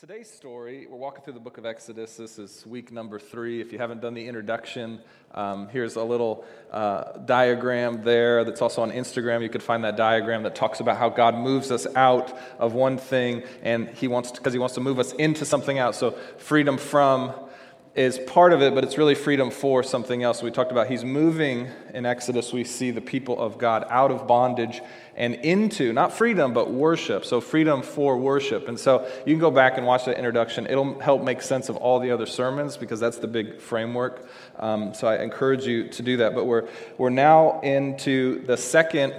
Today's story, we're walking through the book of Exodus. This is week number 3. If you haven't done the introduction, here's a little diagram there that's also on Instagram. You could find that diagram that talks about how God moves us out of one thing, and he wants to move us into something else. So freedom from is part of it, but it's really freedom for something else. We talked about he's moving in Exodus. We see the people of God out of bondage and into, not freedom, but worship. So freedom for worship. And so you can go back and watch that introduction. It'll help make sense of all the other sermons because that's the big framework. So I encourage you to do that. But we're now into the second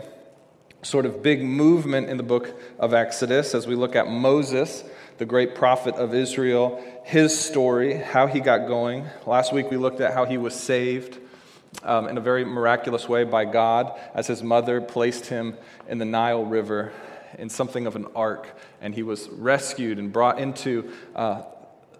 sort of big movement in the book of Exodus as we look at Moses, the great prophet of Israel, his story, how he got going. Last week we looked at how he was saved in a very miraculous way by God as his mother placed him in the Nile River in something of an ark, and he was rescued and brought into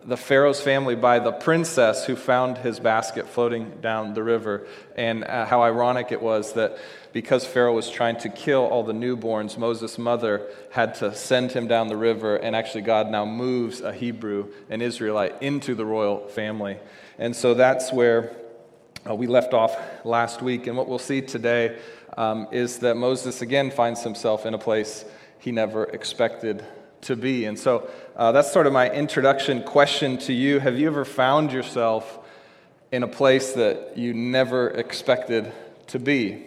the Pharaoh's family by the princess who found his basket floating down the river, and how ironic it was that because Pharaoh was trying to kill all the newborns, Moses' mother had to send him down the river, and actually God now moves a Hebrew, an Israelite, into the royal family. And so that's where we left off last week, and what we'll see today is that Moses again finds himself in a place he never expected to be. And so that's sort of my introduction question to you. Have you ever found yourself in a place that you never expected to be?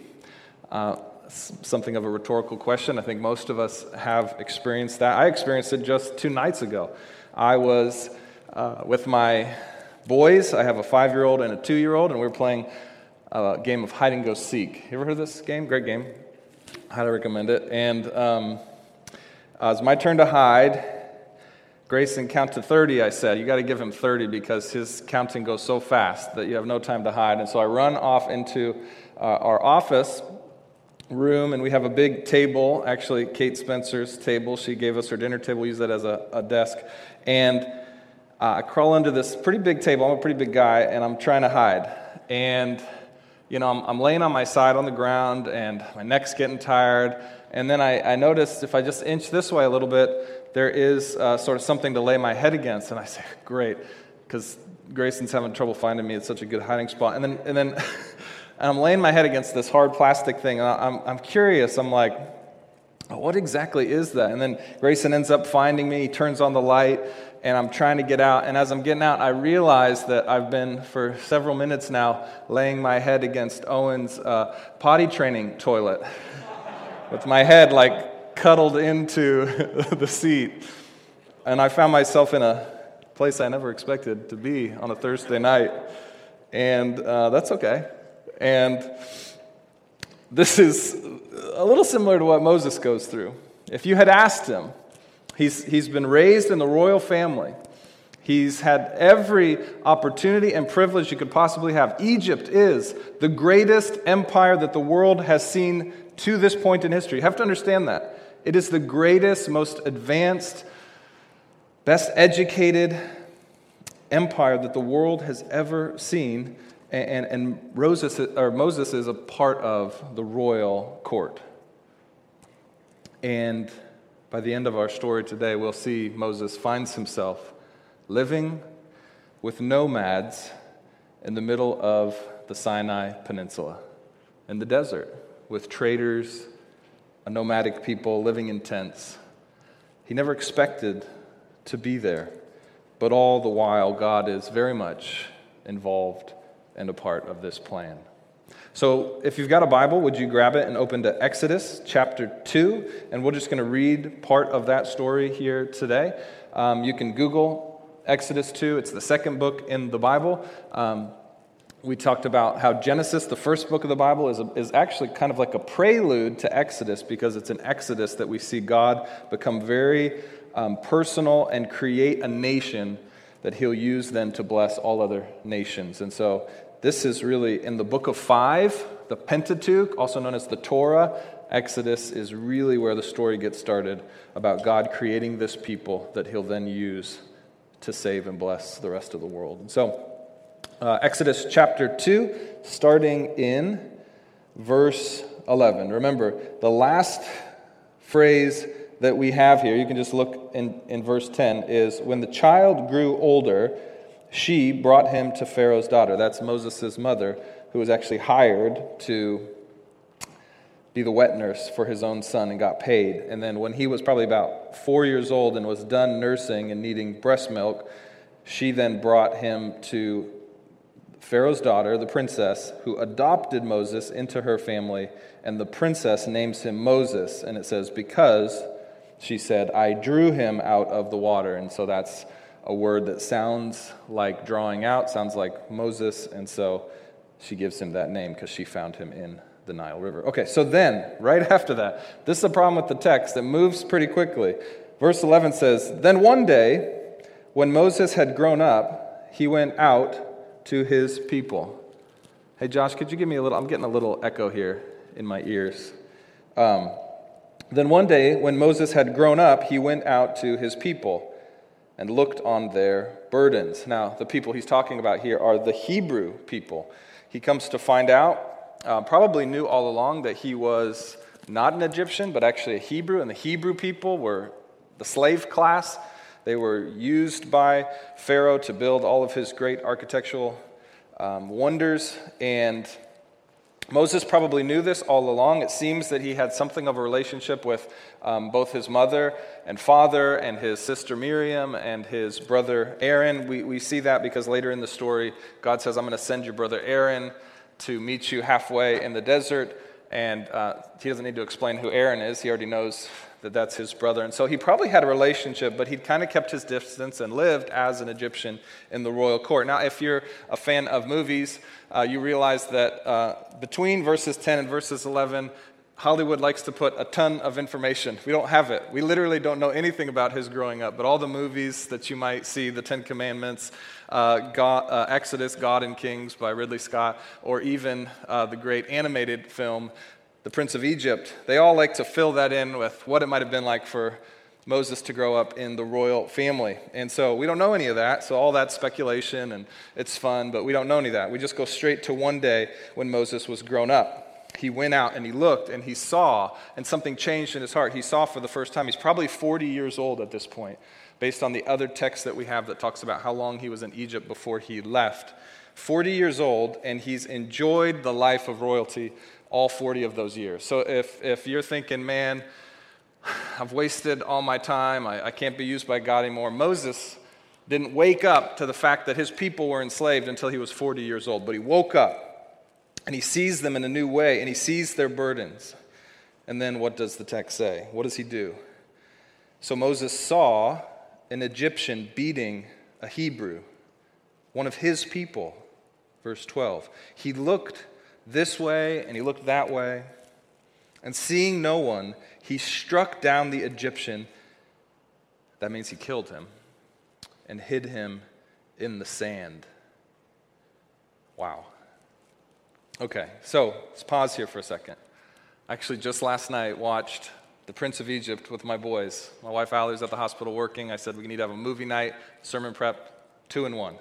Something of a rhetorical question. I think most of us have experienced that. I experienced it just 2 nights ago. I was with my boys. I have a 5-year-old and a 2-year-old, and we were playing a game of hide and go seek. You ever heard of this game? Great game. I highly recommend it. And it was my turn to hide. Grayson, count to 30, I said. You got to give him 30 because his counting goes so fast that you have no time to hide. And so I run off into our office room, and we have a big table, actually Kate Spencer's table. She gave us her dinner table. We use that as a desk. And I crawl under this pretty big table. I'm a pretty big guy, and I'm trying to hide. And, you know, I'm laying on my side on the ground, and my neck's getting tired. And then I noticed if I just inch this way a little bit, there is sort of something to lay my head against. And I say, great, because Grayson's having trouble finding me. It's such a good hiding spot. And then and I'm laying my head against this hard plastic thing, and I'm curious. I'm like, oh, what exactly is that? And then Grayson ends up finding me. He turns on the light, and I'm trying to get out. And as I'm getting out, I realize that I've been, for several minutes now, laying my head against Owen's potty training toilet with my head, like, cuddled into the seat. And I found myself in a place I never expected to be on a Thursday night. And that's okay. And this is a little similar to what Moses goes through. If you had asked him, he's been raised in the royal family. He's had every opportunity and privilege you could possibly have. Egypt is the greatest empire that the world has seen to this point in history. You have to understand that. It is the greatest, most advanced, best educated empire that the world has ever seen. And Moses is a part of the royal court. And by the end of our story today, we'll see Moses finds himself living with nomads in the middle of the Sinai Peninsula, in the desert, with traders, a nomadic people living in tents. He never expected to be there, but all the while, God is very much involved and a part of this plan. So if you've got a Bible, would you grab it and open to Exodus chapter 2? And we're just going to read part of that story here today. You can Google Exodus 2. It's the second book in the Bible. We talked about how Genesis, the first book of the Bible, is actually kind of like a prelude to Exodus, because it's in Exodus that we see God become very personal and create a nation that he'll use then to bless all other nations. And so this is really in the book of 5, the Pentateuch, also known as the Torah. Exodus is really where the story gets started about God creating this people that he'll then use to save and bless the rest of the world. And so Exodus chapter 2, starting in verse 11. Remember, the last phrase that we have here, you can just look in verse 10, is when the child grew older, she brought him to Pharaoh's daughter. That's Moses' mother, who was actually hired to be the wet nurse for his own son and got paid. And then when he was probably about 4 years old and was done nursing and needing breast milk, she then brought him to Pharaoh's daughter, the princess, who adopted Moses into her family, and the princess names him Moses. And it says, because, she said, I drew him out of the water. And so that's a word that sounds like drawing out, sounds like Moses, and so she gives him that name because she found him in the Nile River. Okay, so then, right after that, this is the problem with the text. It moves pretty quickly. Verse 11 says, Then one day, when Moses had grown up, he went out to his people. Hey, Josh, could you give me a little, I'm getting a little echo here in my ears. Then one day, when Moses had grown up, he went out to his people and looked on their burdens. Now, the people he's talking about here are the Hebrew people. He comes to find out, probably knew all along that he was not an Egyptian, but actually a Hebrew, and the Hebrew people were the slave class. They were used by Pharaoh to build all of his great architectural wonders, and Moses probably knew this all along. It seems that he had something of a relationship with both his mother and father and his sister Miriam and his brother Aaron. We see that because later in the story, God says, I'm going to send your brother Aaron to meet you halfway in the desert. And he doesn't need to explain who Aaron is. He already knows that that's his brother. And so he probably had a relationship, but he'd kind of kept his distance and lived as an Egyptian in the royal court. Now, if you're a fan of movies, you realize that between verses 10 and verses 11, Hollywood likes to put a ton of information. We don't have it. We literally don't know anything about his growing up, but all the movies that you might see, The Ten Commandments, Exodus: Gods and Kings by Ridley Scott, or even the great animated film, The Prince of Egypt, they all like to fill that in with what it might have been like for Moses to grow up in the royal family. And so we don't know any of that, so all that's speculation, and it's fun, but we don't know any of that. We just go straight to one day when Moses was grown up. He went out and he looked and he saw, and something changed in his heart. He saw for the first time. He's probably 40 years old at this point, based on the other text that we have that talks about how long he was in Egypt before he left. 40 years old, and he's enjoyed the life of royalty all 40 of those years. So if you're thinking, man, I've wasted all my time, I can't be used by God anymore, Moses didn't wake up to the fact that his people were enslaved until he was 40 years old. But he woke up, and he sees them in a new way, and he sees their burdens. And then what does the text say? What does he do? So Moses saw an Egyptian beating a Hebrew, one of his people. Verse 12, he looked this way, and he looked that way, and seeing no one, he struck down the Egyptian. That means he killed him and hid him in the sand. Wow. Okay, so let's pause here for a second. I actually just last night watched The Prince of Egypt with my boys. My wife Allie was at the hospital working. I said, we need to have a movie night, sermon prep, 2 in 1.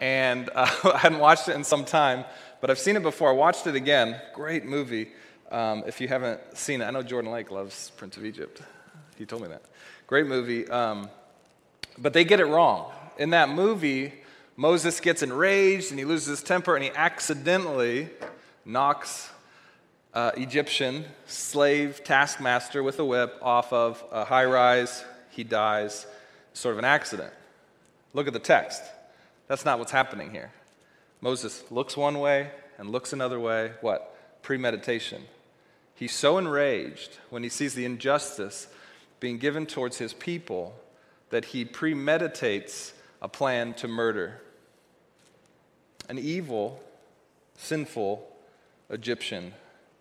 And I hadn't watched it in some time, but I've seen it before. I watched it again. Great movie. If you haven't seen it, I know Jordan Lake loves Prince of Egypt. He told me that. Great movie. But they get it wrong. In that movie, Moses gets enraged, and he loses his temper, and he accidentally knocks Egyptian slave taskmaster with a whip off of a high-rise. He dies. Sort of an accident. Look at the text. That's not what's happening here. Moses looks one way and looks another way. What? Premeditation. He's so enraged when he sees the injustice being given towards his people that he premeditates a plan to murder an evil, sinful Egyptian,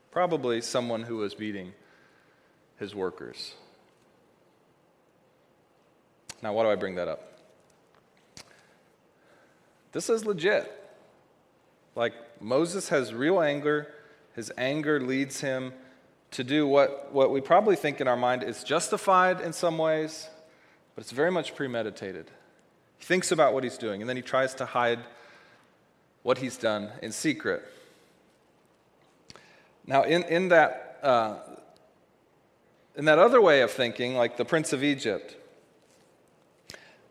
probably someone who was beating his workers. Now, why do I bring that up? This is legit. Like, Moses has real anger. His anger leads him to do what we probably think in our mind is justified in some ways, but it's very much premeditated. He thinks about what he's doing, and then he tries to hide what he's done in secret. Now, in that in that other way of thinking, like the Prince of Egypt,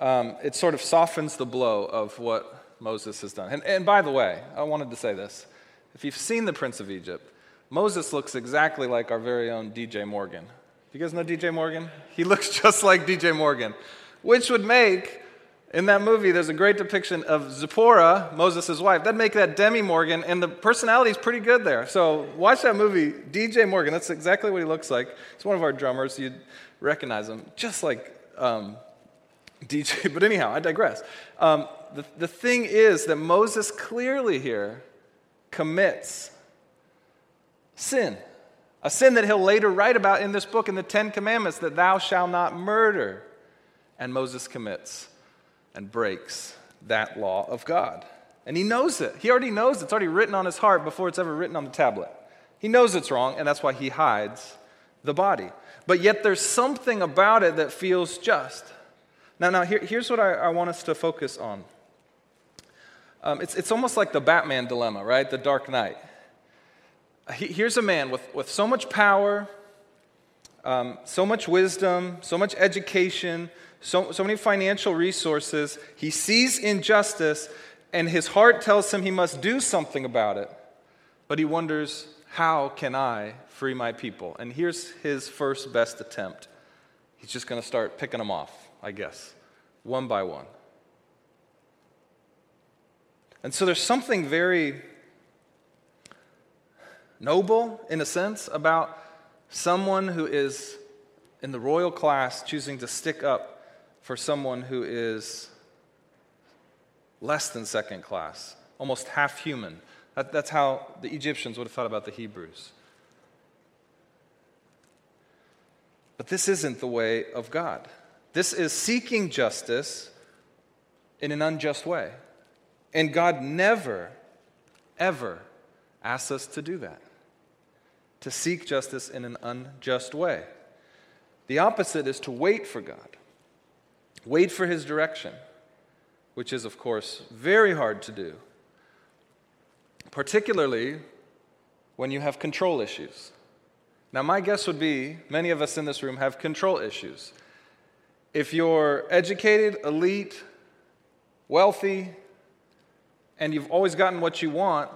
it sort of softens the blow of what Moses has done. And by the way, I wanted to say this. If you've seen the Prince of Egypt, Moses looks exactly like our very own DJ Morgan. Do you guys know DJ Morgan? He looks just like DJ Morgan, which would make, in that movie, there's a great depiction of Zipporah, Moses' wife. That'd make that Demi Morgan, and the personality's pretty good there. So watch that movie, DJ Morgan. That's exactly what he looks like. He's one of our drummers. You'd recognize him, just like DJ. But anyhow, I digress. The thing is that Moses clearly here commits sin, a sin that he'll later write about in this book in the Ten Commandments, that thou shalt not murder. And Moses commits and breaks that law of God. And he knows it. He already knows it's already written on his heart before it's ever written on the tablet. He knows it's wrong, and that's why he hides the body. But yet there's something about it that feels just. Now here's what I want us to focus on. It's almost like the Batman dilemma, right? The Dark Knight. Here's a man with so much power, so much wisdom, so much education, so many financial resources. He sees injustice, and his heart tells him he must do something about it. But he wonders, how can I free my people? And here's his first best attempt. He's just going to start picking them off, I guess, one by one. And so there's something very noble, in a sense, about someone who is in the royal class choosing to stick up for someone who is less than second class, almost half human. That's how the Egyptians would have thought about the Hebrews. But this isn't the way of God. This is seeking justice in an unjust way. And God never, ever asks us to do that, to seek justice in an unjust way. The opposite is to wait for God. Wait for his direction, which is, of course, very hard to do, particularly when you have control issues. Now, my guess would be many of us in this room have control issues. If you're educated, elite, wealthy, and you've always gotten what you want,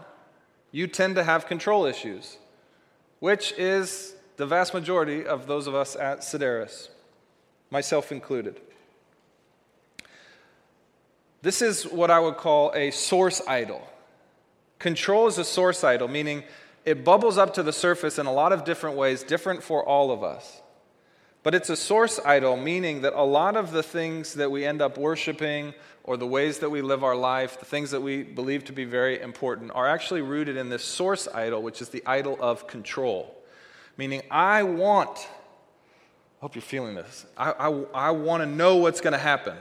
you tend to have control issues, which is the vast majority of those of us at Sederis, myself included. This is what I would call a source idol. Control is a source idol, meaning it bubbles up to the surface in a lot of different ways, different for all of us. But it's a source idol, meaning that a lot of the things that we end up worshiping or the ways that we live our life, the things that we believe to be very important, are actually rooted in this source idol, which is the idol of control. Meaning, I hope you're feeling this, I want to know what's going to happen.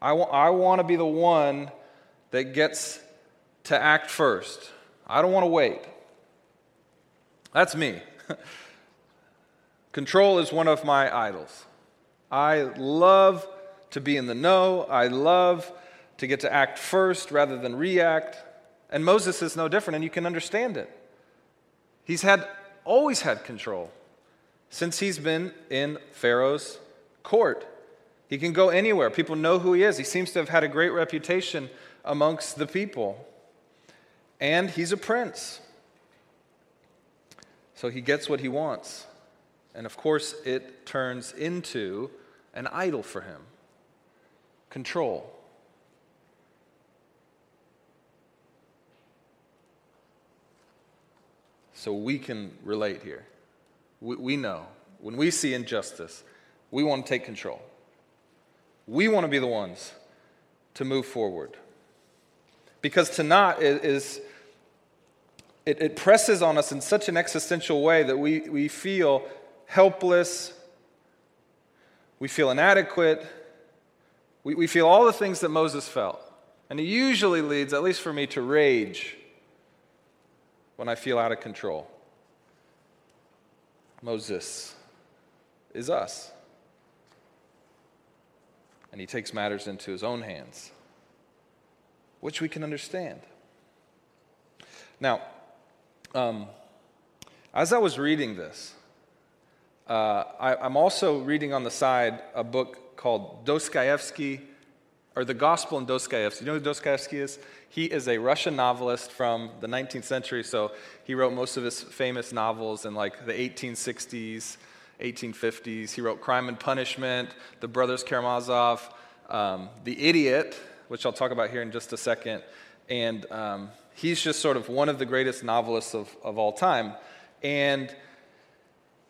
I want to be the one that gets to act first. I don't want to wait. That's me. Control is one of my idols. I love to be in the know. I love to get to act first rather than react. And Moses is no different, and you can understand it. He's always had control since he's been in Pharaoh's court. He can go anywhere. People know who he is. He seems to have had a great reputation amongst the people. And he's a prince. So he gets what he wants. And of course, it turns into an idol for him. Control. So we can relate here. We know. When we see injustice, we want to take control. We want to be the ones to move forward. Because to not it presses on us in such an existential way that we feel helpless, we feel inadequate, we feel all the things that Moses felt. And it usually leads, at least for me, to rage when I feel out of control. Moses is us. And he takes matters into his own hands, which we can understand. Now, as I was reading this, I'm also reading on the side a book called Dostoevsky, or The Gospel in Dostoevsky. You know who Dostoevsky is? He is a Russian novelist from the 19th century, so he wrote most of his famous novels in like the 1860s, 1850s. He wrote Crime and Punishment, The Brothers Karamazov, The Idiot, which I'll talk about here in just a second. And he's just sort of one of the greatest novelists of all time. And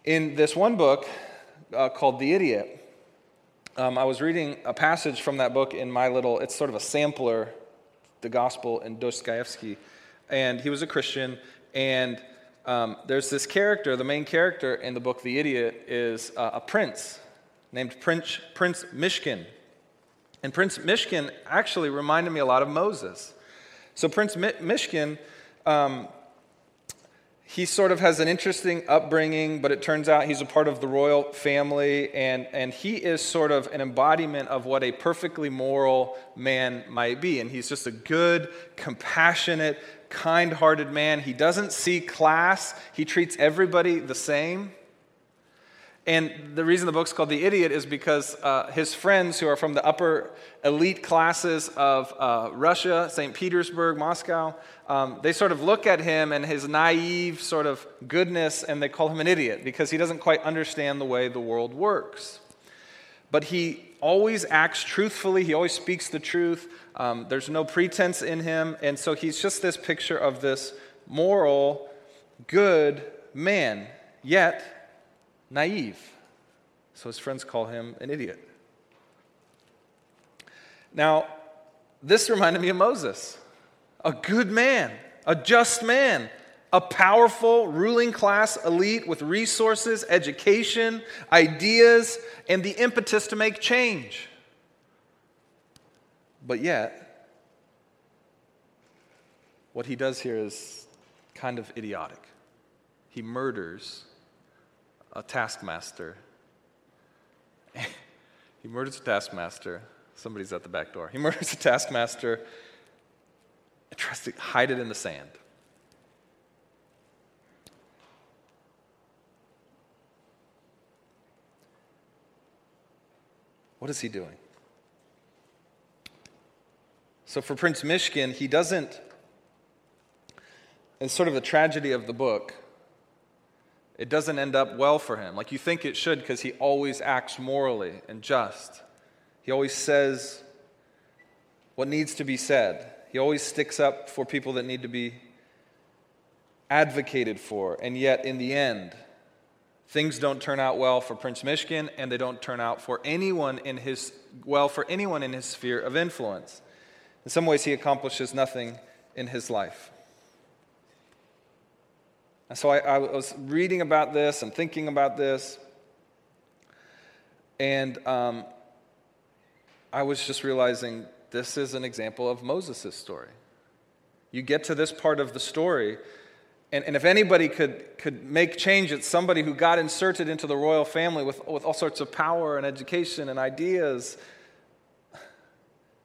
in this one book called The Idiot, I was reading a passage from that book in my little, it's sort of a sampler, The Gospel in Dostoevsky. And he was a Christian, and there's this character, the main character in the book The Idiot is a prince named Prince Mishkin. And Prince Mishkin actually reminded me a lot of Moses. So Prince Mishkin, he sort of has an interesting upbringing, but it turns out he's a part of the royal family, and he is sort of an embodiment of what a perfectly moral man might be. And he's just a good, compassionate, kind-hearted man. He doesn't see class. He treats everybody the same. And the reason the book's called The Idiot is because his friends who are from the upper elite classes of Russia, St. Petersburg, Moscow, they sort of look at him and his naive sort of goodness, and they call him an idiot because he doesn't quite understand the way the world works. But he always acts truthfully. He always speaks the truth. There's no pretense in him. And so he's just this picture of this moral, good man, yet naive. So his friends call him an idiot. Now, this reminded me of Moses, a good man, a just man, a powerful ruling class elite with resources, education, ideas, and the impetus to make change. But yet, what he does here is kind of idiotic. He murders a taskmaster. He murders a taskmaster. Somebody's at the back door. He murders a taskmaster and tries to hide it in the sand. What is he doing? So for Prince Mishkin, he doesn't, it's sort of the tragedy of the book, it doesn't end up well for him. Like you think it should, because he always acts morally and just. He always says what needs to be said. He always sticks up for people that need to be advocated for. And yet, in the end, things don't turn out well for Prince Mishkin, and they don't turn out for anyone in his sphere of influence. In some ways, he accomplishes nothing in his life. And so I was reading about this and thinking about this, and I was just realizing this is an example of Moses' story. You get to this part of the story, and if anybody could make change, it's somebody who got inserted into the royal family with all sorts of power and education and ideas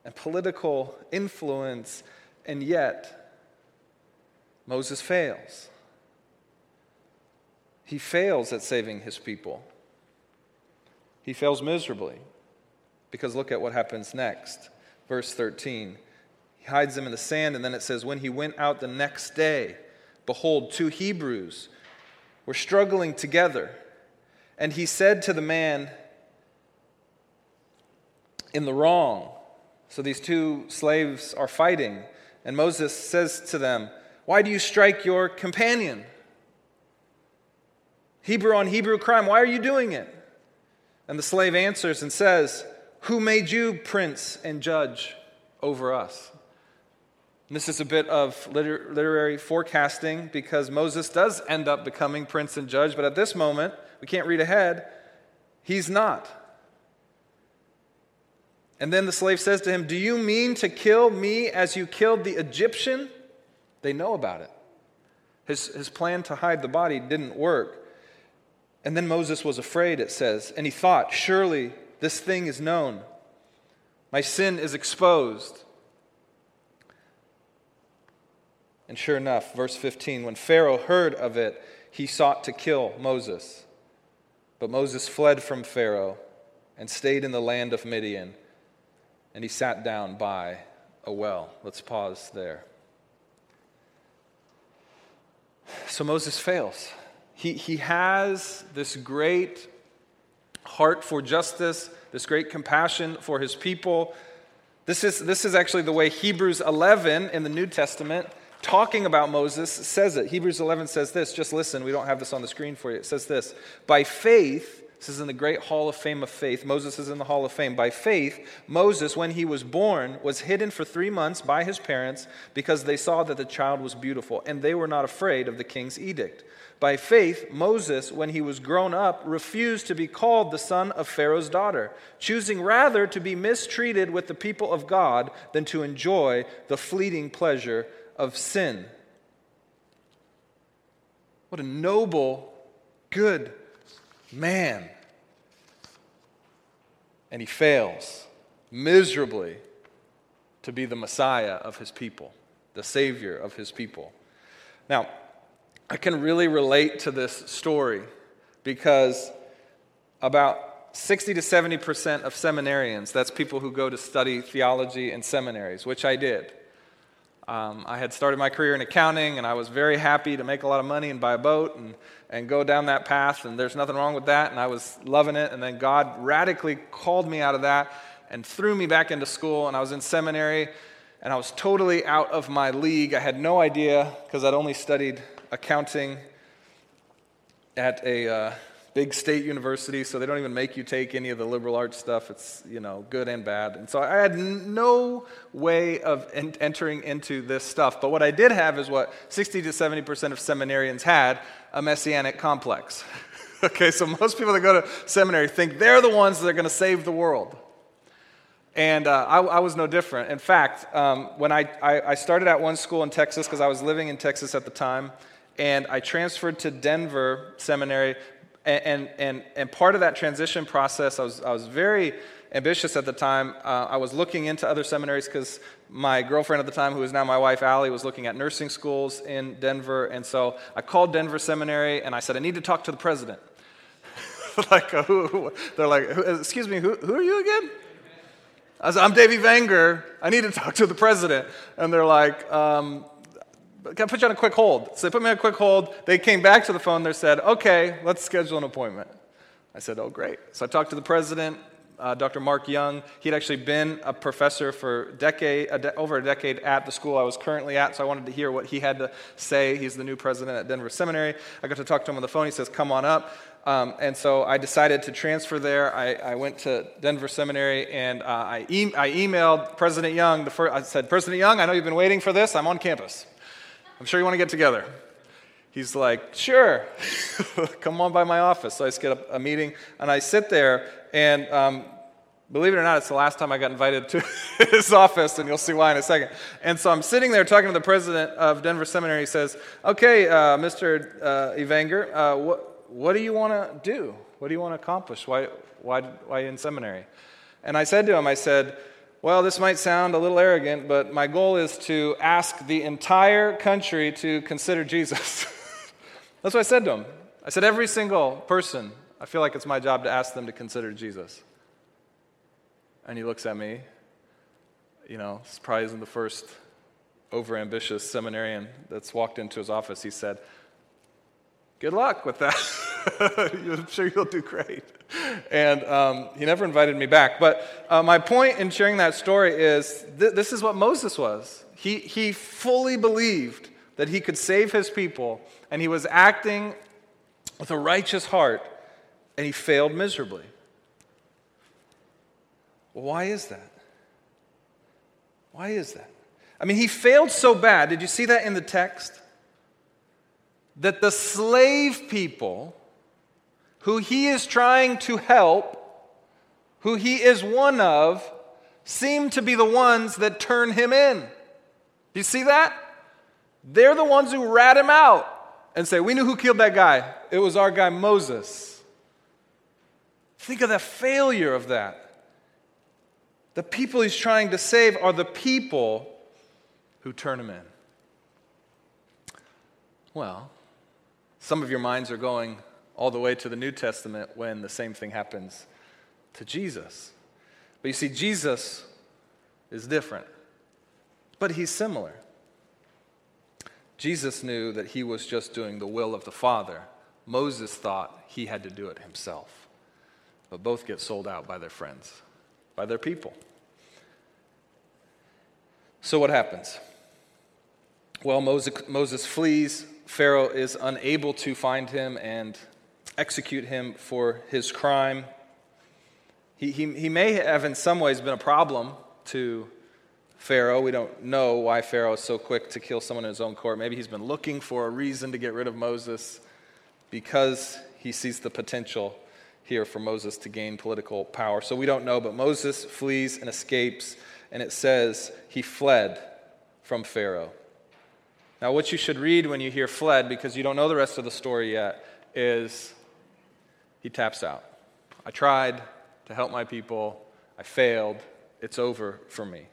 and political influence, and yet Moses fails. He fails at saving his people. He fails miserably, because look at what happens next. Verse 13, he hides them in the sand, and then it says, when he went out the next day, behold, two Hebrews were struggling together. And he said to the man in the wrong, so these two slaves are fighting, and Moses says to them, why do you strike your companion? Hebrew on Hebrew crime, why are you doing it? And the slave answers and says, who made you prince and judge over us? And this is a bit of literary forecasting, because Moses does end up becoming prince and judge, but at this moment, we can't read ahead, he's not. And then the slave says to him, do you mean to kill me as you killed the Egyptian? They know about it. His plan to hide the body didn't work. And then Moses was afraid, it says, and he thought, surely this thing is known. My sin is exposed. And sure enough, verse 15, when Pharaoh heard of it, he sought to kill Moses. But Moses fled from Pharaoh and stayed in the land of Midian, and he sat down by a well. Let's pause there. So Moses fails. He has this great heart for justice, this great compassion for his people. This is actually the way Hebrews 11 in the New Testament, talking about Moses, says it. Hebrews 11 says this. Just listen. We don't have this on the screen for you. It says this. By faith, this is in the great hall of fame of faith. Moses is in the hall of fame. By faith, Moses, when he was born, was hidden for 3 months by his parents because they saw that the child was beautiful, and they were not afraid of the king's edict. By faith, Moses, when he was grown up, refused to be called the son of Pharaoh's daughter, choosing rather to be mistreated with the people of God than to enjoy the fleeting pleasure of sin. What a noble, good man. And he fails miserably to be the Messiah of his people, the Savior of his people. Now, I can really relate to this story because about 60 to 70% of seminarians, that's people who go to study theology in seminaries, which I did. I had started my career in accounting, and I was very happy to make a lot of money and buy a boat and go down that path, and there's nothing wrong with that, and I was loving it, and then God radically called me out of that and threw me back into school, and I was in seminary, and I was totally out of my league. I had no idea because I'd only studied accounting at a big state university, so they don't even make you take any of the liberal arts stuff. It's, you know, good and bad. And so I had no way of entering into this stuff. But what I did have is what 60 to 70% of seminarians had, a messianic complex. Okay, so most people that go to seminary think they're the ones that are going to save the world. And I was no different. In fact, when I started at one school in Texas because I was living in Texas at the time, and I transferred to Denver Seminary, and part of that transition process, I was very ambitious at the time. I was looking into other seminaries because my girlfriend at the time, who is now my wife, Allie, was looking at nursing schools in Denver, and so I called Denver Seminary, and I said, I need to talk to the president. They're like, excuse me, who are you again? I said, I'm Davey Vanger. I need to talk to the president. And they're like, can I put you on a quick hold? So they put me on a quick hold. They came back to the phone. They said, okay, let's schedule an appointment. I said, oh, great. So I talked to the president, Dr. Mark Young. He'd actually been a professor for over a decade at the school I was currently at, so I wanted to hear what he had to say. He's the new president at Denver Seminary. I got to talk to him on the phone. He says, come on up. And so I decided to transfer there. I went to Denver Seminary, and I emailed President Young. I said, President Young, I know you've been waiting for this. I'm on campus. I'm sure you want to get together. He's like, sure. Come on by my office. So I set up a meeting, and I sit there, and believe it or not, it's the last time I got invited to his office, and you'll see why in a second. And so I'm sitting there talking to the president of Denver Seminary. He says, okay, Mr. Evanger, what do you want to do? What do you want to accomplish? Why in seminary? And I said to him, I said, well, this might sound a little arrogant, but my goal is to ask the entire country to consider Jesus. That's what I said to him. I said, every single person, I feel like it's my job to ask them to consider Jesus. And he looks at me. You know, this probably isn't the first overambitious seminarian that's walked into his office. He said, good luck with that. I'm sure you'll do great. And he never invited me back. But my point in sharing that story is this is what Moses was. He fully believed that he could save his people, and he was acting with a righteous heart, and he failed miserably. Well, why is that? Why is that? I mean, he failed so bad. Did you see that in the text? That the slave people who he is trying to help, who he is one of, seem to be the ones that turn him in. Do you see that? They're the ones who rat him out and say, we knew who killed that guy. It was our guy Moses. Think of the failure of that. The people he's trying to save are the people who turn him in. Well, some of your minds are going, all the way to the New Testament when the same thing happens to Jesus. But you see, Jesus is different, but he's similar. Jesus knew that he was just doing the will of the Father. Moses thought he had to do it himself. But both get sold out by their friends, by their people. So what happens? Well, Moses flees. Pharaoh is unable to find him and execute him for his crime. He may have in some ways been a problem to Pharaoh. We don't know why Pharaoh is so quick to kill someone in his own court. Maybe he's been looking for a reason to get rid of Moses because he sees the potential here for Moses to gain political power. So we don't know, but Moses flees and escapes, and it says he fled from Pharaoh. Now, what you should read when you hear fled, because you don't know the rest of the story yet, is he taps out. I tried to help my people. I failed. It's over for me.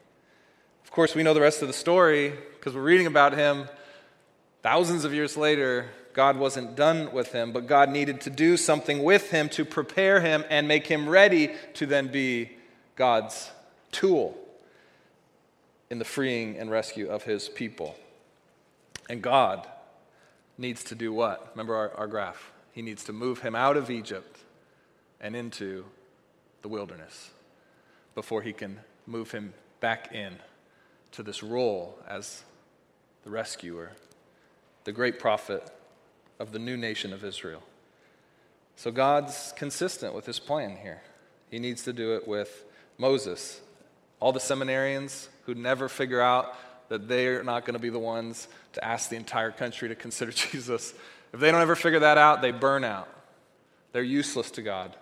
Of course, we know the rest of the story because we're reading about him. Thousands of years later, God wasn't done with him, but God needed to do something with him to prepare him and make him ready to then be God's tool in the freeing and rescue of his people. And God needs to do what? Remember our graph. He needs to move him out of Egypt and into the wilderness before he can move him back in to this role as the rescuer, the great prophet of the new nation of Israel. So God's consistent with his plan here. He needs to do it with Moses. All the seminarians who never figure out that they're not going to be the ones to ask the entire country to consider Jesus. If they don't ever figure that out, they burn out. They're useless to God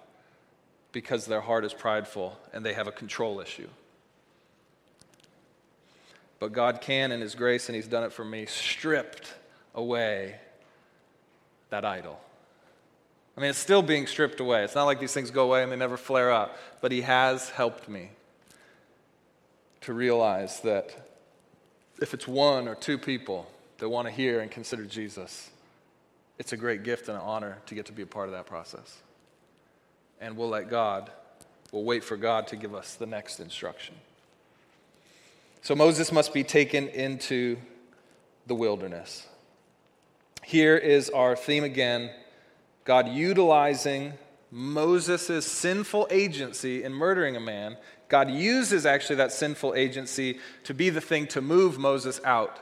because their heart is prideful and they have a control issue. But God can, in his grace, and he's done it for me, stripped away that idol. I mean, it's still being stripped away. It's not like these things go away and they never flare up. But he has helped me to realize that if it's one or two people that want to hear and consider Jesus, it's a great gift and an honor to get to be a part of that process. And we'll wait for God to give us the next instruction. So Moses must be taken into the wilderness. Here is our theme again, God utilizing Moses' sinful agency in murdering a man. God uses actually that sinful agency to be the thing to move Moses out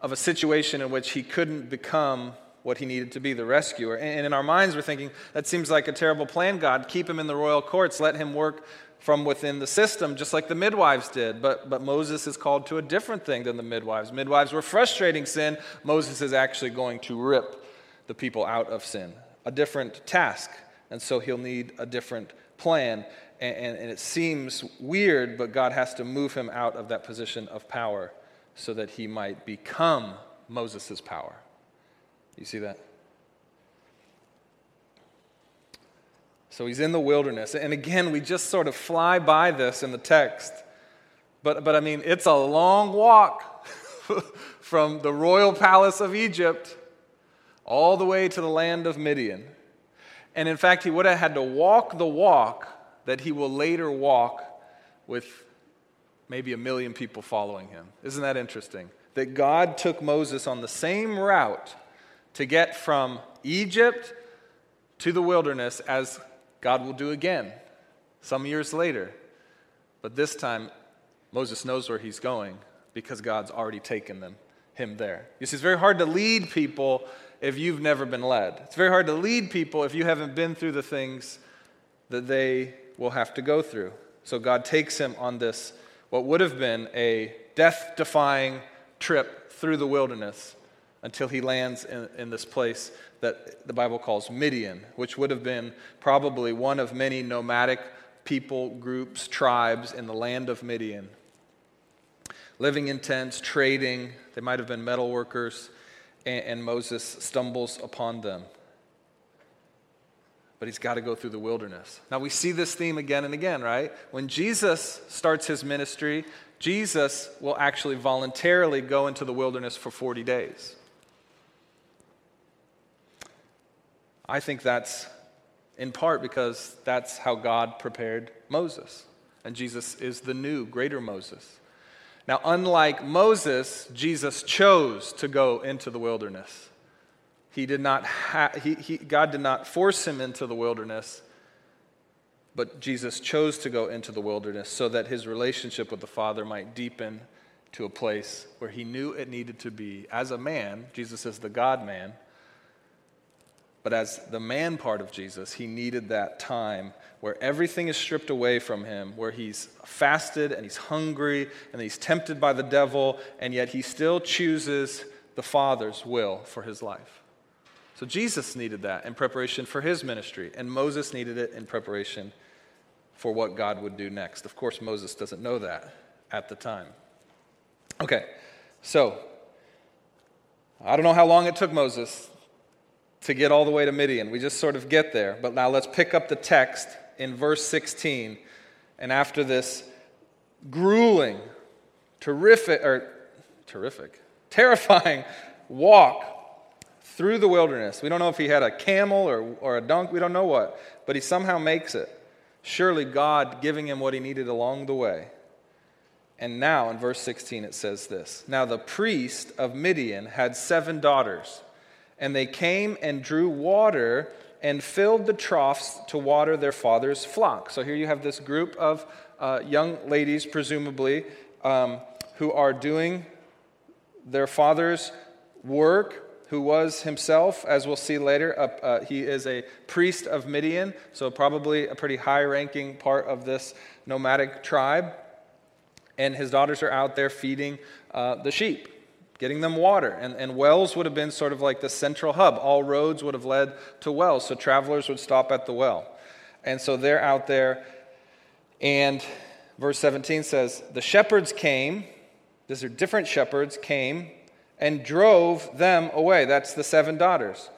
of a situation in which he couldn't become what he needed to be, the rescuer. And in our minds we're thinking, that seems like a terrible plan, God. Keep him in the royal courts. Let him work from within the system, just like the midwives did. But Moses is called to a different thing than the midwives. Midwives were frustrating sin. Moses is actually going to rip the people out of sin. A different task. And so he'll need a different plan. And it seems weird, but God has to move him out of that position of power so that he might become Moses' power. You see that? So he's in the wilderness. And again, we just sort of fly by this in the text. But I mean, it's a long walk from the royal palace of Egypt all the way to the land of Midian. And in fact, he would have had to walk the walk that he will later walk with maybe 1 million people following him. Isn't that interesting? That God took Moses on the same route to get from Egypt to the wilderness as God will do again some years later. But this time, Moses knows where he's going because God's already taken him there. You see, it's very hard to lead people if you've never been led. It's very hard to lead people if you haven't been through the things that they will have to go through. So God takes him on this, what would have been a death-defying trip through the wilderness until he lands in this place that the Bible calls Midian, which would have been probably one of many nomadic people, groups, tribes in the land of Midian. Living in tents, trading, they might have been metal workers, and Moses stumbles upon them. But he's got to go through the wilderness. Now we see this theme again and again, right? When Jesus starts his ministry, Jesus will actually voluntarily go into the wilderness for 40 days. I think that's in part because that's how God prepared Moses. And Jesus is the new, greater Moses. Now, unlike Moses, Jesus chose to go into the wilderness. He did not. God did not force him into the wilderness, but Jesus chose to go into the wilderness so that his relationship with the Father might deepen to a place where he knew it needed to be. As a man, Jesus is the God-man, but as the man part of Jesus, he needed that time where everything is stripped away from him, where he's fasted and he's hungry and he's tempted by the devil, and yet he still chooses the Father's will for his life. So Jesus needed that in preparation for his ministry, and Moses needed it in preparation for what God would do next. Of course, Moses doesn't know that at the time. Okay, so I don't know how long it took Moses to get all the way to Midian. We just sort of get there, but now let's pick up the text in verse 16. And after this grueling, terrifying walk through the wilderness. We don't know if he had a camel or a donkey. We don't know what. But he somehow makes it. Surely God giving him what he needed along the way. And now in verse 16 it says this. Now the priest of Midian had 7 daughters. And they came and drew water and filled the troughs to water their father's flock. So here you have this group of young ladies, presumably, who are doing their father's work, who was himself, as we'll see later, he is a priest of Midian, so probably a pretty high-ranking part of this nomadic tribe. And his daughters are out there feeding the sheep, getting them water. And wells would have been sort of like the central hub. All roads would have led to wells, so travelers would stop at the well. And so they're out there. And verse 17 says, the shepherds came, these are different shepherds, came and drove them away. That's the 7 daughters.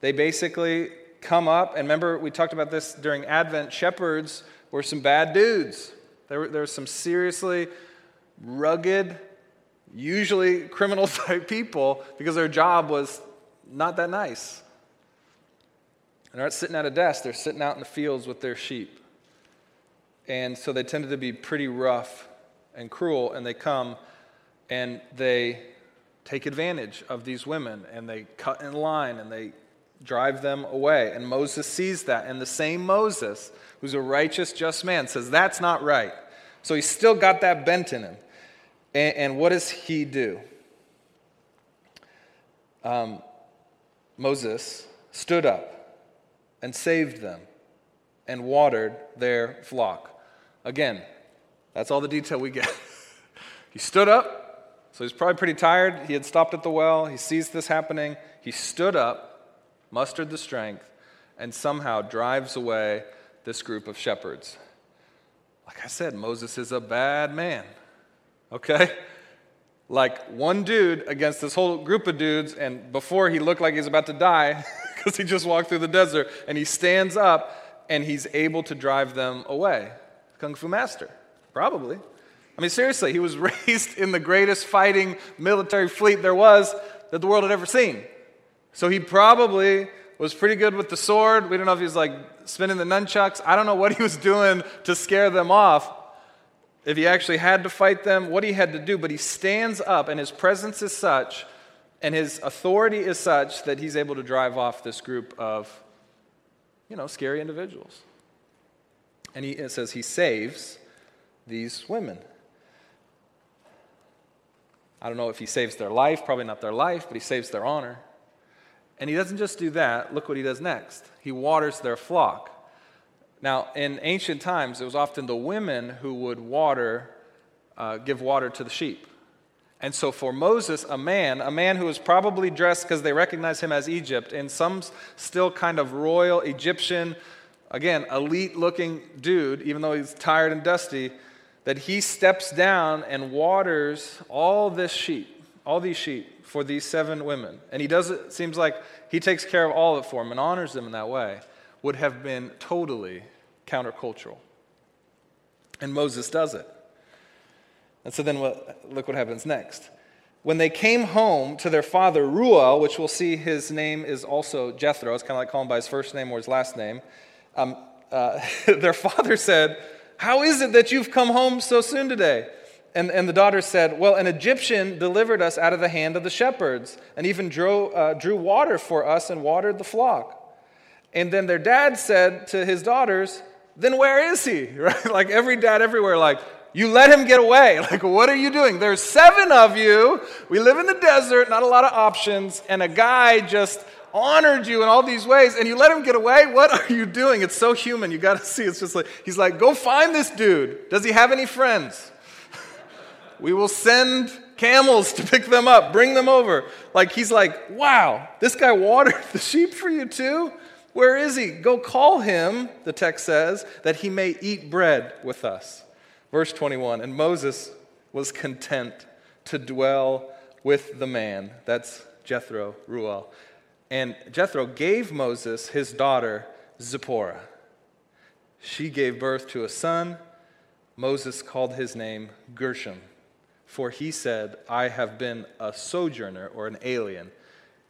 They basically come up, and remember we talked about this during Advent, shepherds were some bad dudes. There were some seriously rugged, usually criminal-type people, because their job was not that nice. And they're not sitting at a desk, they're sitting out in the fields with their sheep. And so they tended to be pretty rough and cruel, and they come and they take advantage of these women, and they cut in line, and they drive them away. And Moses sees that, and the same Moses, who's a righteous, just man, says, that's not right. So he's still got that bent in him. And what does he do? Moses stood up and saved them and watered their flock. Again, that's all the detail we get. He stood up. So he's probably pretty tired. He had stopped at the well. He sees this happening. He stood up, mustered the strength, and somehow drives away this group of shepherds. Like I said, Moses is a bad man, okay? Like one dude against this whole group of dudes, and before he looked like he was about to die because he just walked through the desert, and he stands up, and he's able to drive them away. Kung Fu master, probably. I mean, seriously, he was raised in the greatest fighting military fleet there was that the world had ever seen. So he probably was pretty good with the sword. We don't know if he was like spinning the nunchucks. I don't know what he was doing to scare them off. If he actually had to fight them, what he had to do. But he stands up, and his presence is such, and his authority is such, that he's able to drive off this group of, scary individuals. And it says he saves these women. I don't know if he saves their life, probably not their life, but he saves their honor. And he doesn't just do that. Look what he does next. He waters their flock. Now, in ancient times, it was often the women who would give water to the sheep. And so for Moses, a man who was probably dressed, because they recognize him as Egypt, in some still kind of royal Egyptian, again, elite-looking dude, even though he's tired and dusty, that he steps down and waters all these sheep for these 7 women. And he does it, seems like he takes care of all of it for them and honors them in that way, would have been totally countercultural. And Moses does it. And so then look what happens next. When they came home to their father Reuel, which we'll see his name is also Jethro, it's kind of like calling him by his first name or his last name, their father said, "How is it that you've come home so soon today?" And the daughter said, "Well, an Egyptian delivered us out of the hand of the shepherds and even drew water for us and watered the flock." And then their dad said to his daughters, "Then where is he?" Right? Like every dad everywhere, like, "You let him get away. Like, what are you doing? There's 7 of you. We live in the desert, not a lot of options, and a guy just honored you in all these ways, and you let him get away? What are you doing?" It's so human. You got to see. It's just like, he's like, "Go find this dude. Does he have any friends? We will send camels to pick them up. Bring them over." Like, he's like, "Wow, this guy watered the sheep for you too? Where is he? Go call him," the text says, "that he may eat bread with us." Verse 21, "And Moses was content to dwell with the man." That's Jethro, Reuel. "And Jethro gave Moses his daughter, Zipporah. She gave birth to a son. Moses called his name Gershom, for he said, 'I have been a sojourner,' or an alien,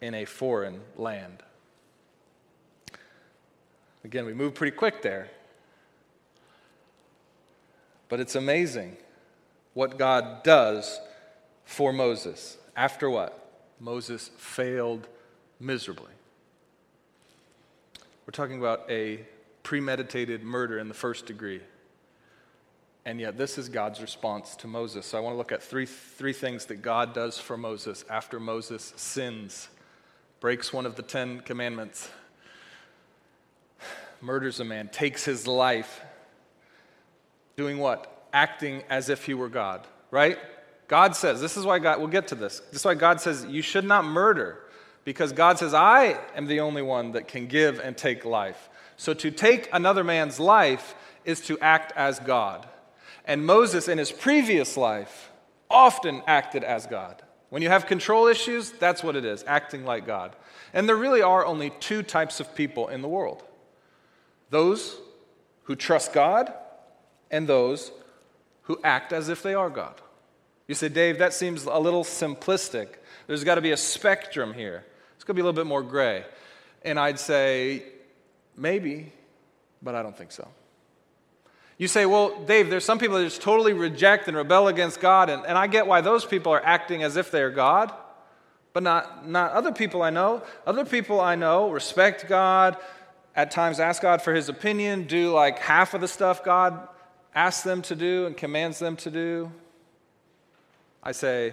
"in a foreign land." Again, we move pretty quick there. But it's amazing what God does for Moses. After what? Moses failed miserably. We're talking about a premeditated murder in the first degree. And yet this is God's response to Moses. So I want to look at three things that God does for Moses after Moses sins, breaks one of the 10 commandments, murders a man, takes his life, doing what? Acting as if he were God, right? God says, this is why God, we'll get to this. This is why God says you should not murder, because God says, "I am the only one that can give and take life." So to take another man's life is to act as God. And Moses, in his previous life, often acted as God. When you have control issues, that's what it is, acting like God. And there really are only 2 types of people in the world: those who trust God and those who act as if they are God. You say, "Dave, that seems a little simplistic. There's got to be a spectrum here. It's going to be a little bit more gray." And I'd say, maybe, but I don't think so. You say, "Well, Dave, there's some people that just totally reject and rebel against God, and I get why those people are acting as if they're God, but not other people I know. Other people I know respect God, at times ask God for his opinion, do like half of the stuff God asks them to do and commands them to do." I say,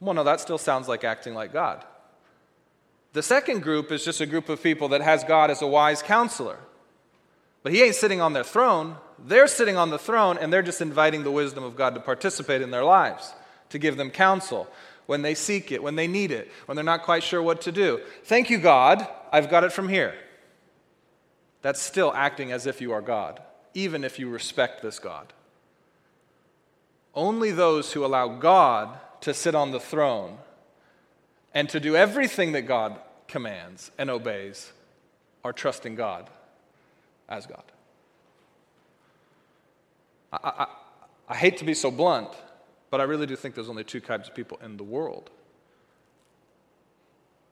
"Well, no, that still sounds like acting like God." The second group is just a group of people that has God as a wise counselor. But he ain't sitting on their throne. They're sitting on the throne, and they're just inviting the wisdom of God to participate in their lives, to give them counsel when they seek it, when they need it, when they're not quite sure what to do. "Thank you, God. I've got it from here." That's still acting as if you are God, even if you respect this God. Only those who allow God to sit on the throne and to do everything that God commands and obeys are trusting God as God. I hate to be so blunt, but I really do think there's only 2 kinds of people in the world.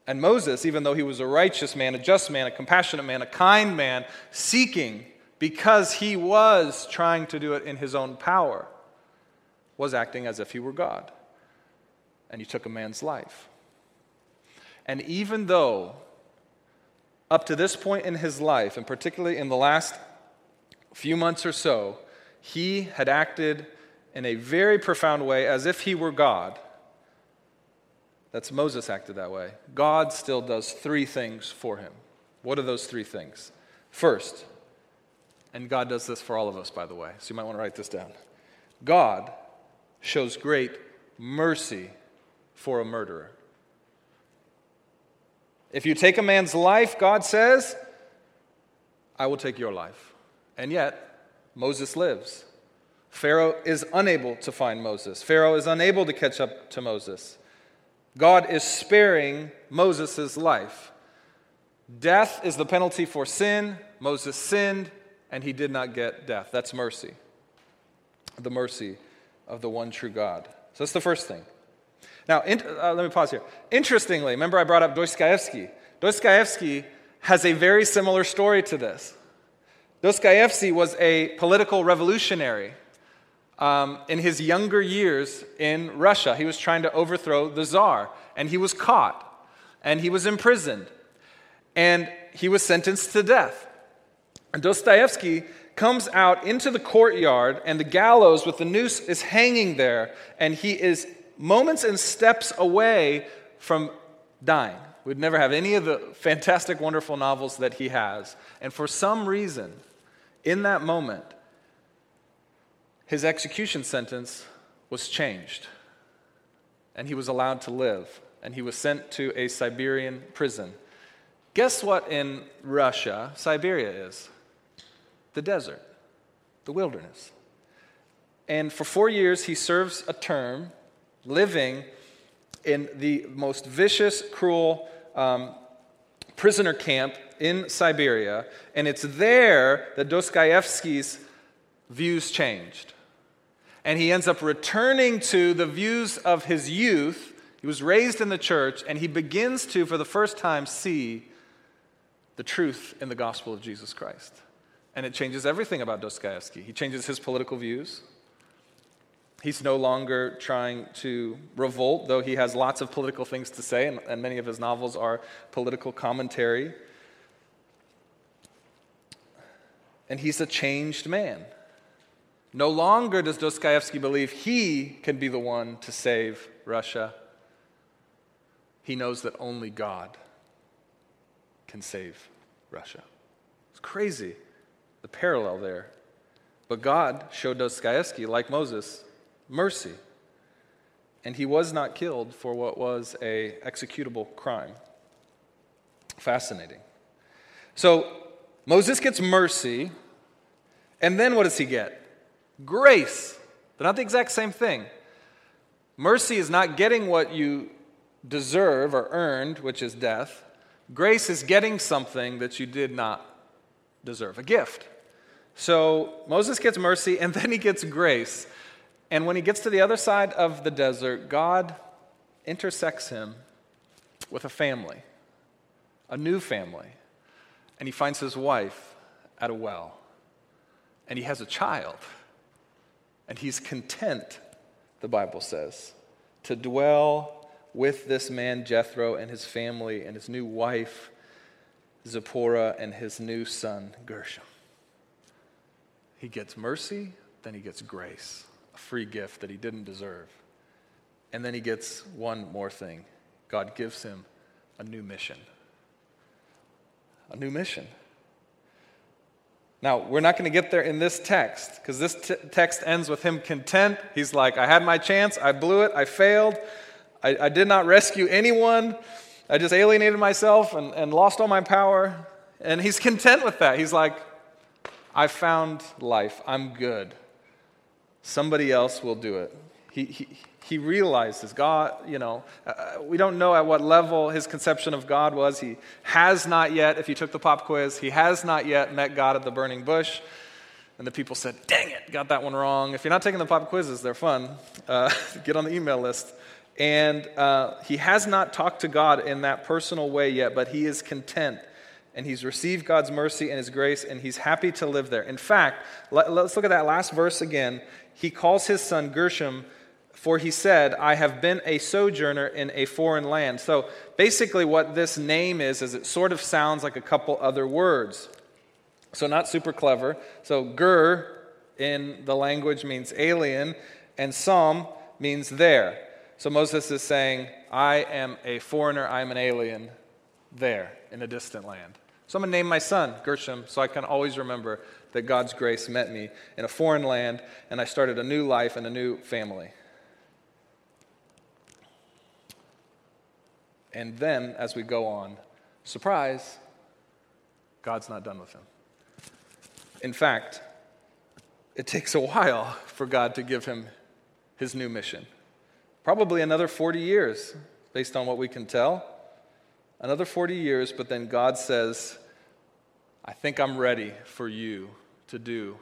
And Moses, even though he was a righteous man, a just man, a compassionate man, a kind man, seeking because he was trying to do it in his own power, was acting as if he were God. And he took a man's life. And even though up to this point in his life, and particularly in the last few months or so, he had acted in a very profound way as if he were God. That's Moses acted that way. God still does 3 things for him. What are those 3 things? First, and God does this for all of us, by the way, so you might want to write this down. God shows great mercy for a murderer. If you take a man's life, God says, "I will take your life." And yet, Moses lives. Pharaoh is unable to find Moses. Pharaoh is unable to catch up to Moses. God is sparing Moses' life. Death is the penalty for sin. Moses sinned, and he did not get death. That's mercy. The mercy of the one true God. So that's the first thing. Now, let me pause here. Interestingly, remember I brought up Dostoevsky. Dostoevsky has a very similar story to this. Dostoevsky was a political revolutionary in his younger years in Russia. He was trying to overthrow the Tsar, and he was caught, and he was imprisoned, and he was sentenced to death. And Dostoevsky comes out into the courtyard, and the gallows with the noose is hanging there, and he is moments and steps away from dying. We'd never have any of the fantastic, wonderful novels that he has. And for some reason, in that moment, his execution sentence was changed. And he was allowed to live. And he was sent to a Siberian prison. Guess what in Russia, Siberia is? The desert. The wilderness. And for 4 years, he serves a term living in the most vicious, cruel prisoner camp in Siberia. And it's there that Dostoevsky's views changed. And he ends up returning to the views of his youth. He was raised in the church, and he begins to, for the first time, see the truth in the gospel of Jesus Christ. And it changes everything about Dostoevsky. He changes his political views. He's no longer trying to revolt, though he has lots of political things to say, and many of his novels are political commentary. And he's a changed man. No longer does Dostoevsky believe he can be the one to save Russia. He knows that only God can save Russia. It's crazy, the parallel there. But God showed Dostoevsky, like Moses, mercy. And he was not killed for what was an executable crime. Fascinating. So Moses gets mercy, and then what does he get? Grace. They're not the exact same thing. Mercy is not getting what you deserve or earned, which is death. Grace is getting something that you did not deserve, a gift. So Moses gets mercy, and then he gets grace. And when he gets to the other side of the desert, God intersects him with a family, a new family. And he finds his wife at a well. And he has a child. And he's content, the Bible says, to dwell with this man Jethro and his family and his new wife Zipporah and his new son Gershom. He gets mercy, then he gets grace. A free gift that he didn't deserve. And then he gets one more thing. God gives him a new mission. A new mission. Now, we're not going to get there in this text, because this text ends with him content. He's like, I had my chance, I blew it, I failed, I did not rescue anyone, I just alienated myself and lost all my power. And he's content with that. He's like, I found life, I'm good. Somebody else will do it. He realizes God, we don't know at what level his conception of God was. He has not yet, if you took the pop quiz, he has not yet met God at the burning bush. And the people said, dang it, got that one wrong. If you're not taking the pop quizzes, they're fun. Get on the email list. And he has not talked to God in that personal way yet, but he is content. And he's received God's mercy and his grace, and he's happy to live there. In fact, let's look at that last verse again. He calls his son Gershom, for he said, I have been a sojourner in a foreign land. So basically what this name is it sort of sounds like a couple other words. So not super clever. So ger in the language means alien, and som means there. So Moses is saying, I am a foreigner, I am an alien there in a distant land. So I'm going to name my son Gershom so I can always remember that God's grace met me in a foreign land and I started a new life and a new family. And then as we go on, surprise, God's not done with him. In fact, it takes a while for God to give him his new mission. Probably another 40 years, based on what we can tell. Another 40 years, but then God says, I think I'm ready for you to do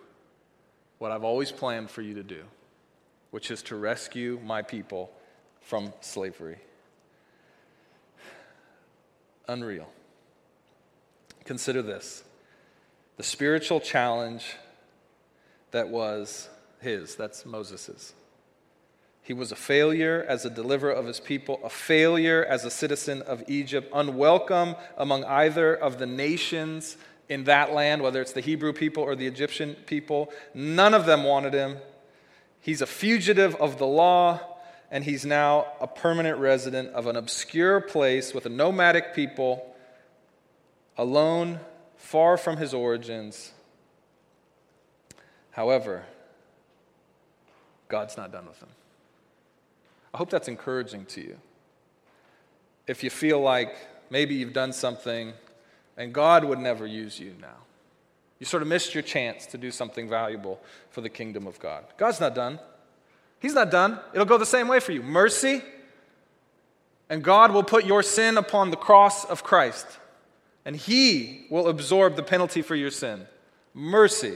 what I've always planned for you to do, which is to rescue my people from slavery. Unreal. Consider this, the spiritual challenge that was his, that's Moses's. He was a failure as a deliverer of his people, a failure as a citizen of Egypt, unwelcome among either of the nations in that land, whether it's the Hebrew people or the Egyptian people. None of them wanted him. He's a fugitive of the law, and he's now a permanent resident of an obscure place with a nomadic people, alone, far from his origins. However, God's not done with him. I hope that's encouraging to you. If you feel like maybe you've done something and God would never use you now. You sort of missed your chance to do something valuable for the kingdom of God. God's not done. He's not done. It'll go the same way for you. Mercy, and God will put your sin upon the cross of Christ, and he will absorb the penalty for your sin. Mercy,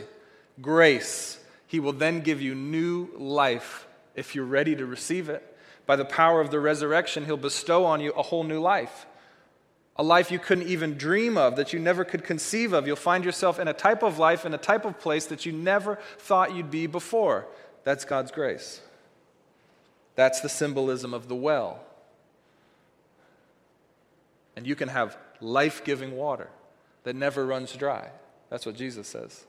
grace. He will then give you new life if you're ready to receive it. By the power of the resurrection, he'll bestow on you a whole new life. A life you couldn't even dream of, that you never could conceive of. You'll find yourself in a type of life, in a type of place that you never thought you'd be before. That's God's grace. That's the symbolism of the well. And you can have life-giving water that never runs dry. That's what Jesus says.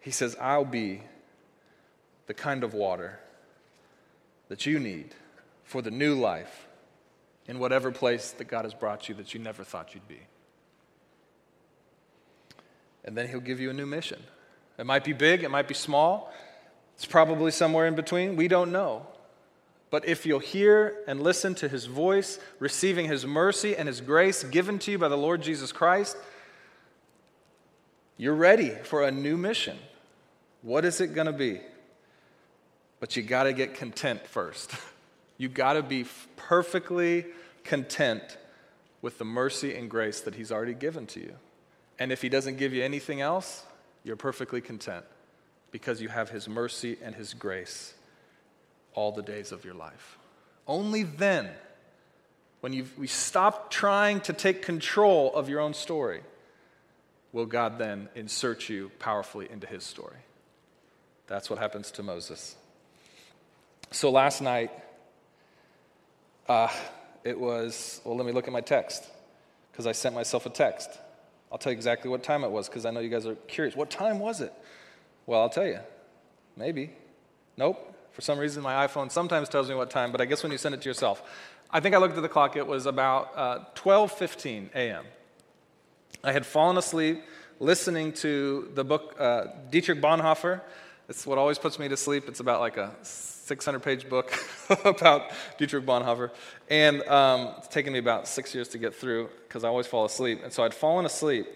He says, I'll be the kind of water that you need for the new life in whatever place that God has brought you that you never thought you'd be. And then he'll give you a new mission. It might be big, it might be small. It's probably somewhere in between. We don't know. But if you'll hear and listen to his voice, receiving his mercy and his grace given to you by the Lord Jesus Christ, you're ready for a new mission. What is it going to be? But you got to get content first. You got to be perfectly content with the mercy and grace that he's already given to you. And if he doesn't give you anything else, you're perfectly content because you have his mercy and his grace all the days of your life. Only then, when we stop trying to take control of your own story, will God then insert you powerfully into his story. That's what happens to Moses. So last night, it was, well, let me look at my text, because I sent myself a text. I'll tell you exactly what time it was, because I know you guys are curious. What time was it? Well, I'll tell you. Maybe. Nope. For some reason, my iPhone sometimes tells me what time, but I guess when you send it to yourself. I think I looked at the clock. It was about 12:15 a.m. I had fallen asleep listening to the book Dietrich Bonhoeffer. It's what always puts me to sleep. It's about like a 600-page book about Dietrich Bonhoeffer. And it's taken me about 6 years to get through because I always fall asleep. And so I'd fallen asleep.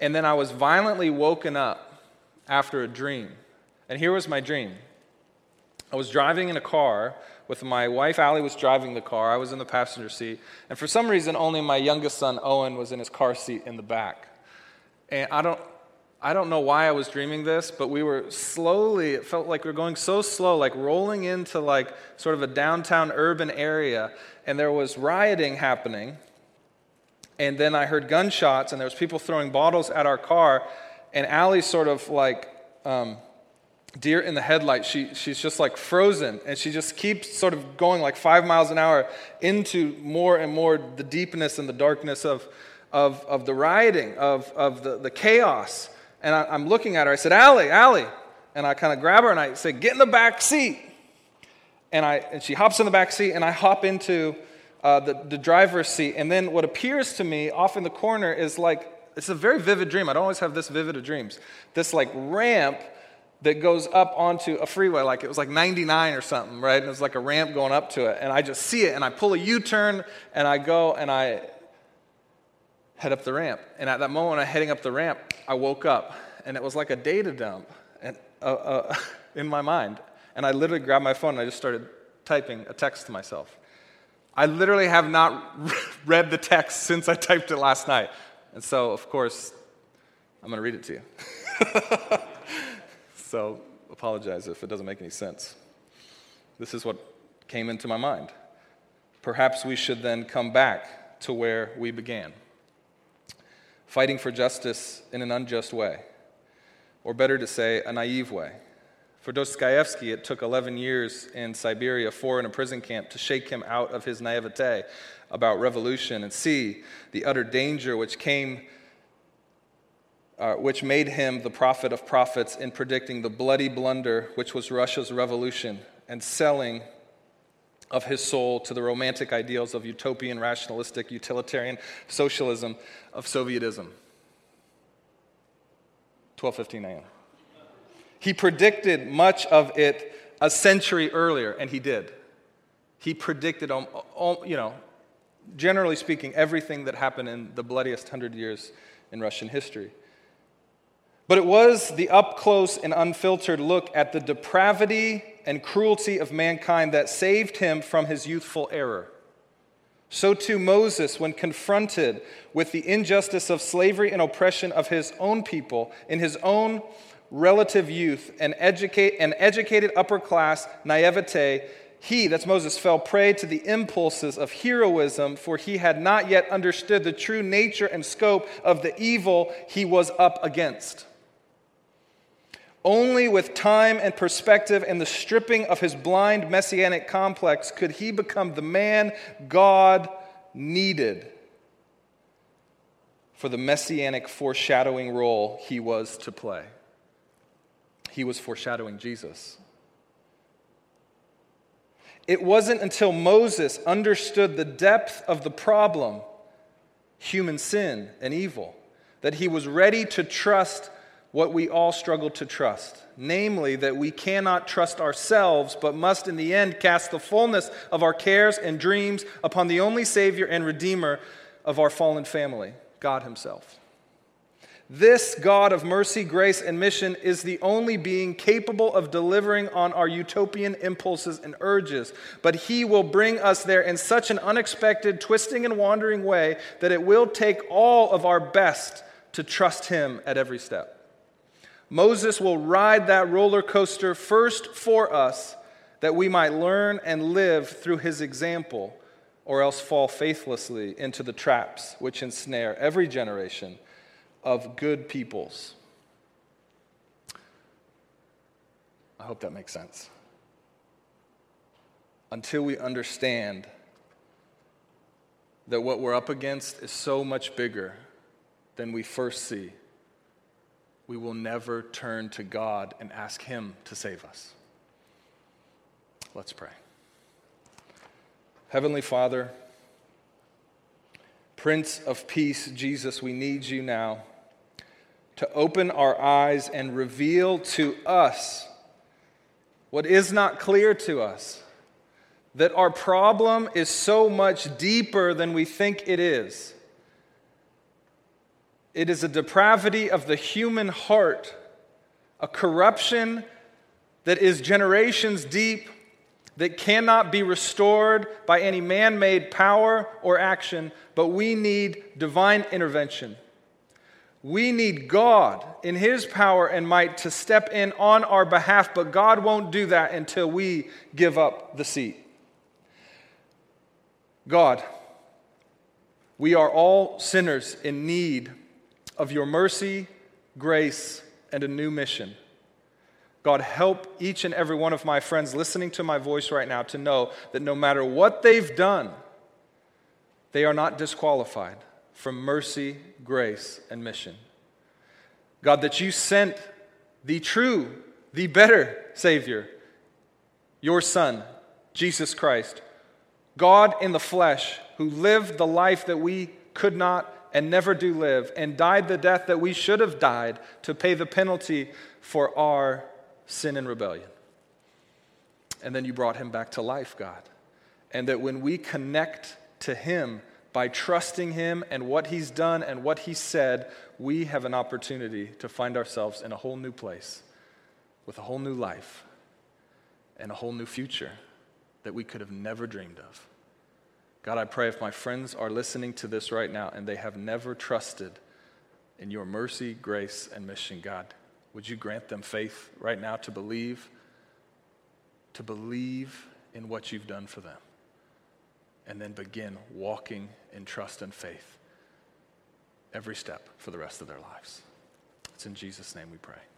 And then I was violently woken up after a dream. And here was my dream. I was driving in a car with my wife. Allie was driving the car. I was in the passenger seat. And for some reason, only my youngest son, Owen, was in his car seat in the back. And I don't know why I was dreaming this, but we were slowly, it felt like we were going so slow, like rolling into like sort of a downtown urban area, and there was rioting happening, and then I heard gunshots, and there was people throwing bottles at our car, and Allie sort of like deer in the headlights, she's just like frozen, and she just keeps sort of going like 5 miles an hour into more and more the deepness and the darkness of the rioting, of the chaos. And I'm looking at her. I said, Allie, Allie. And I kind of grab her and I say, get in the back seat. And she hops in the back seat and I hop into the driver's seat. And then what appears to me off in the corner is like, it's a very vivid dream. I don't always have this vivid of dreams. This like ramp that goes up onto a freeway. Like it was like 99 or something, right? And it was like a ramp going up to it. And I just see it and I pull a U-turn and I go and I head up the ramp. And at that moment when I'm heading up the ramp, I woke up, and it was like a data dump in my mind. And I literally grabbed my phone, and I just started typing a text to myself. I literally have not read the text since I typed it last night. And so, of course, I'm going to read it to you. So, apologize if it doesn't make any sense. This is what came into my mind. Perhaps we should then come back to where we began, fighting for justice in an unjust way, or better to say, a naive way. For Dostoevsky, it took 11 years in Siberia, 4 in a prison camp, to shake him out of his naivete about revolution and see the utter danger which came, which made him the prophet of prophets in predicting the bloody blunder which was Russia's revolution and selling of his soul to the romantic ideals of utopian, rationalistic, utilitarian socialism of Sovietism. 12:15 a.m. He predicted much of it a century earlier, and he did. He predicted, generally speaking, everything that happened in the bloodiest 100 years in Russian history. But it was the up-close and unfiltered look at the depravity and cruelty of mankind that saved him from his youthful error. So too Moses, when confronted with the injustice of slavery and oppression of his own people in his own relative youth and educated upper-class naivete, he, that's Moses, fell prey to the impulses of heroism, for he had not yet understood the true nature and scope of the evil he was up against. Only with time and perspective and the stripping of his blind messianic complex could he become the man God needed for the messianic foreshadowing role he was to play. He was foreshadowing Jesus. It wasn't until Moses understood the depth of the problem, human sin and evil, that he was ready to trust what we all struggle to trust, namely that we cannot trust ourselves, but must in the end cast the fullness of our cares and dreams upon the only Savior and Redeemer of our fallen family, God Himself. This God of mercy, grace, and mission is the only being capable of delivering on our utopian impulses and urges, but He will bring us there in such an unexpected, twisting and wandering way that it will take all of our best to trust Him at every step. Moses will ride that roller coaster first for us that we might learn and live through His example, or else fall faithlessly into the traps which ensnare every generation of good peoples. I hope that makes sense. Until we understand that what we're up against is so much bigger than we first see, we will never turn to God and ask Him to save us. Let's pray. Heavenly Father, Prince of Peace, Jesus, we need You now to open our eyes and reveal to us what is not clear to us, that our problem is so much deeper than we think it is. It is a depravity of the human heart, a corruption that is generations deep, that cannot be restored by any man-made power or action, but we need divine intervention. We need God in His power and might to step in on our behalf, but God won't do that until we give up the seat. God, we are all sinners in need of Your mercy, grace, and a new mission. God, help each and every one of my friends listening to my voice right now to know that no matter what they've done, they are not disqualified from mercy, grace, and mission. God, that You sent the true, the better Savior, Your Son, Jesus Christ, God in the flesh, who lived the life that we could not and never do live, and died the death that we should have died to pay the penalty for our sin and rebellion. And then You brought Him back to life, God. And that when we connect to Him by trusting Him and what He's done and what He said, we have an opportunity to find ourselves in a whole new place with a whole new life and a whole new future that we could have never dreamed of. God, I pray if my friends are listening to this right now and they have never trusted in Your mercy, grace, and mission, God, would You grant them faith right now to believe in what you've done for them. And then begin walking in trust and faith every step for the rest of their lives. It's in Jesus' name we pray.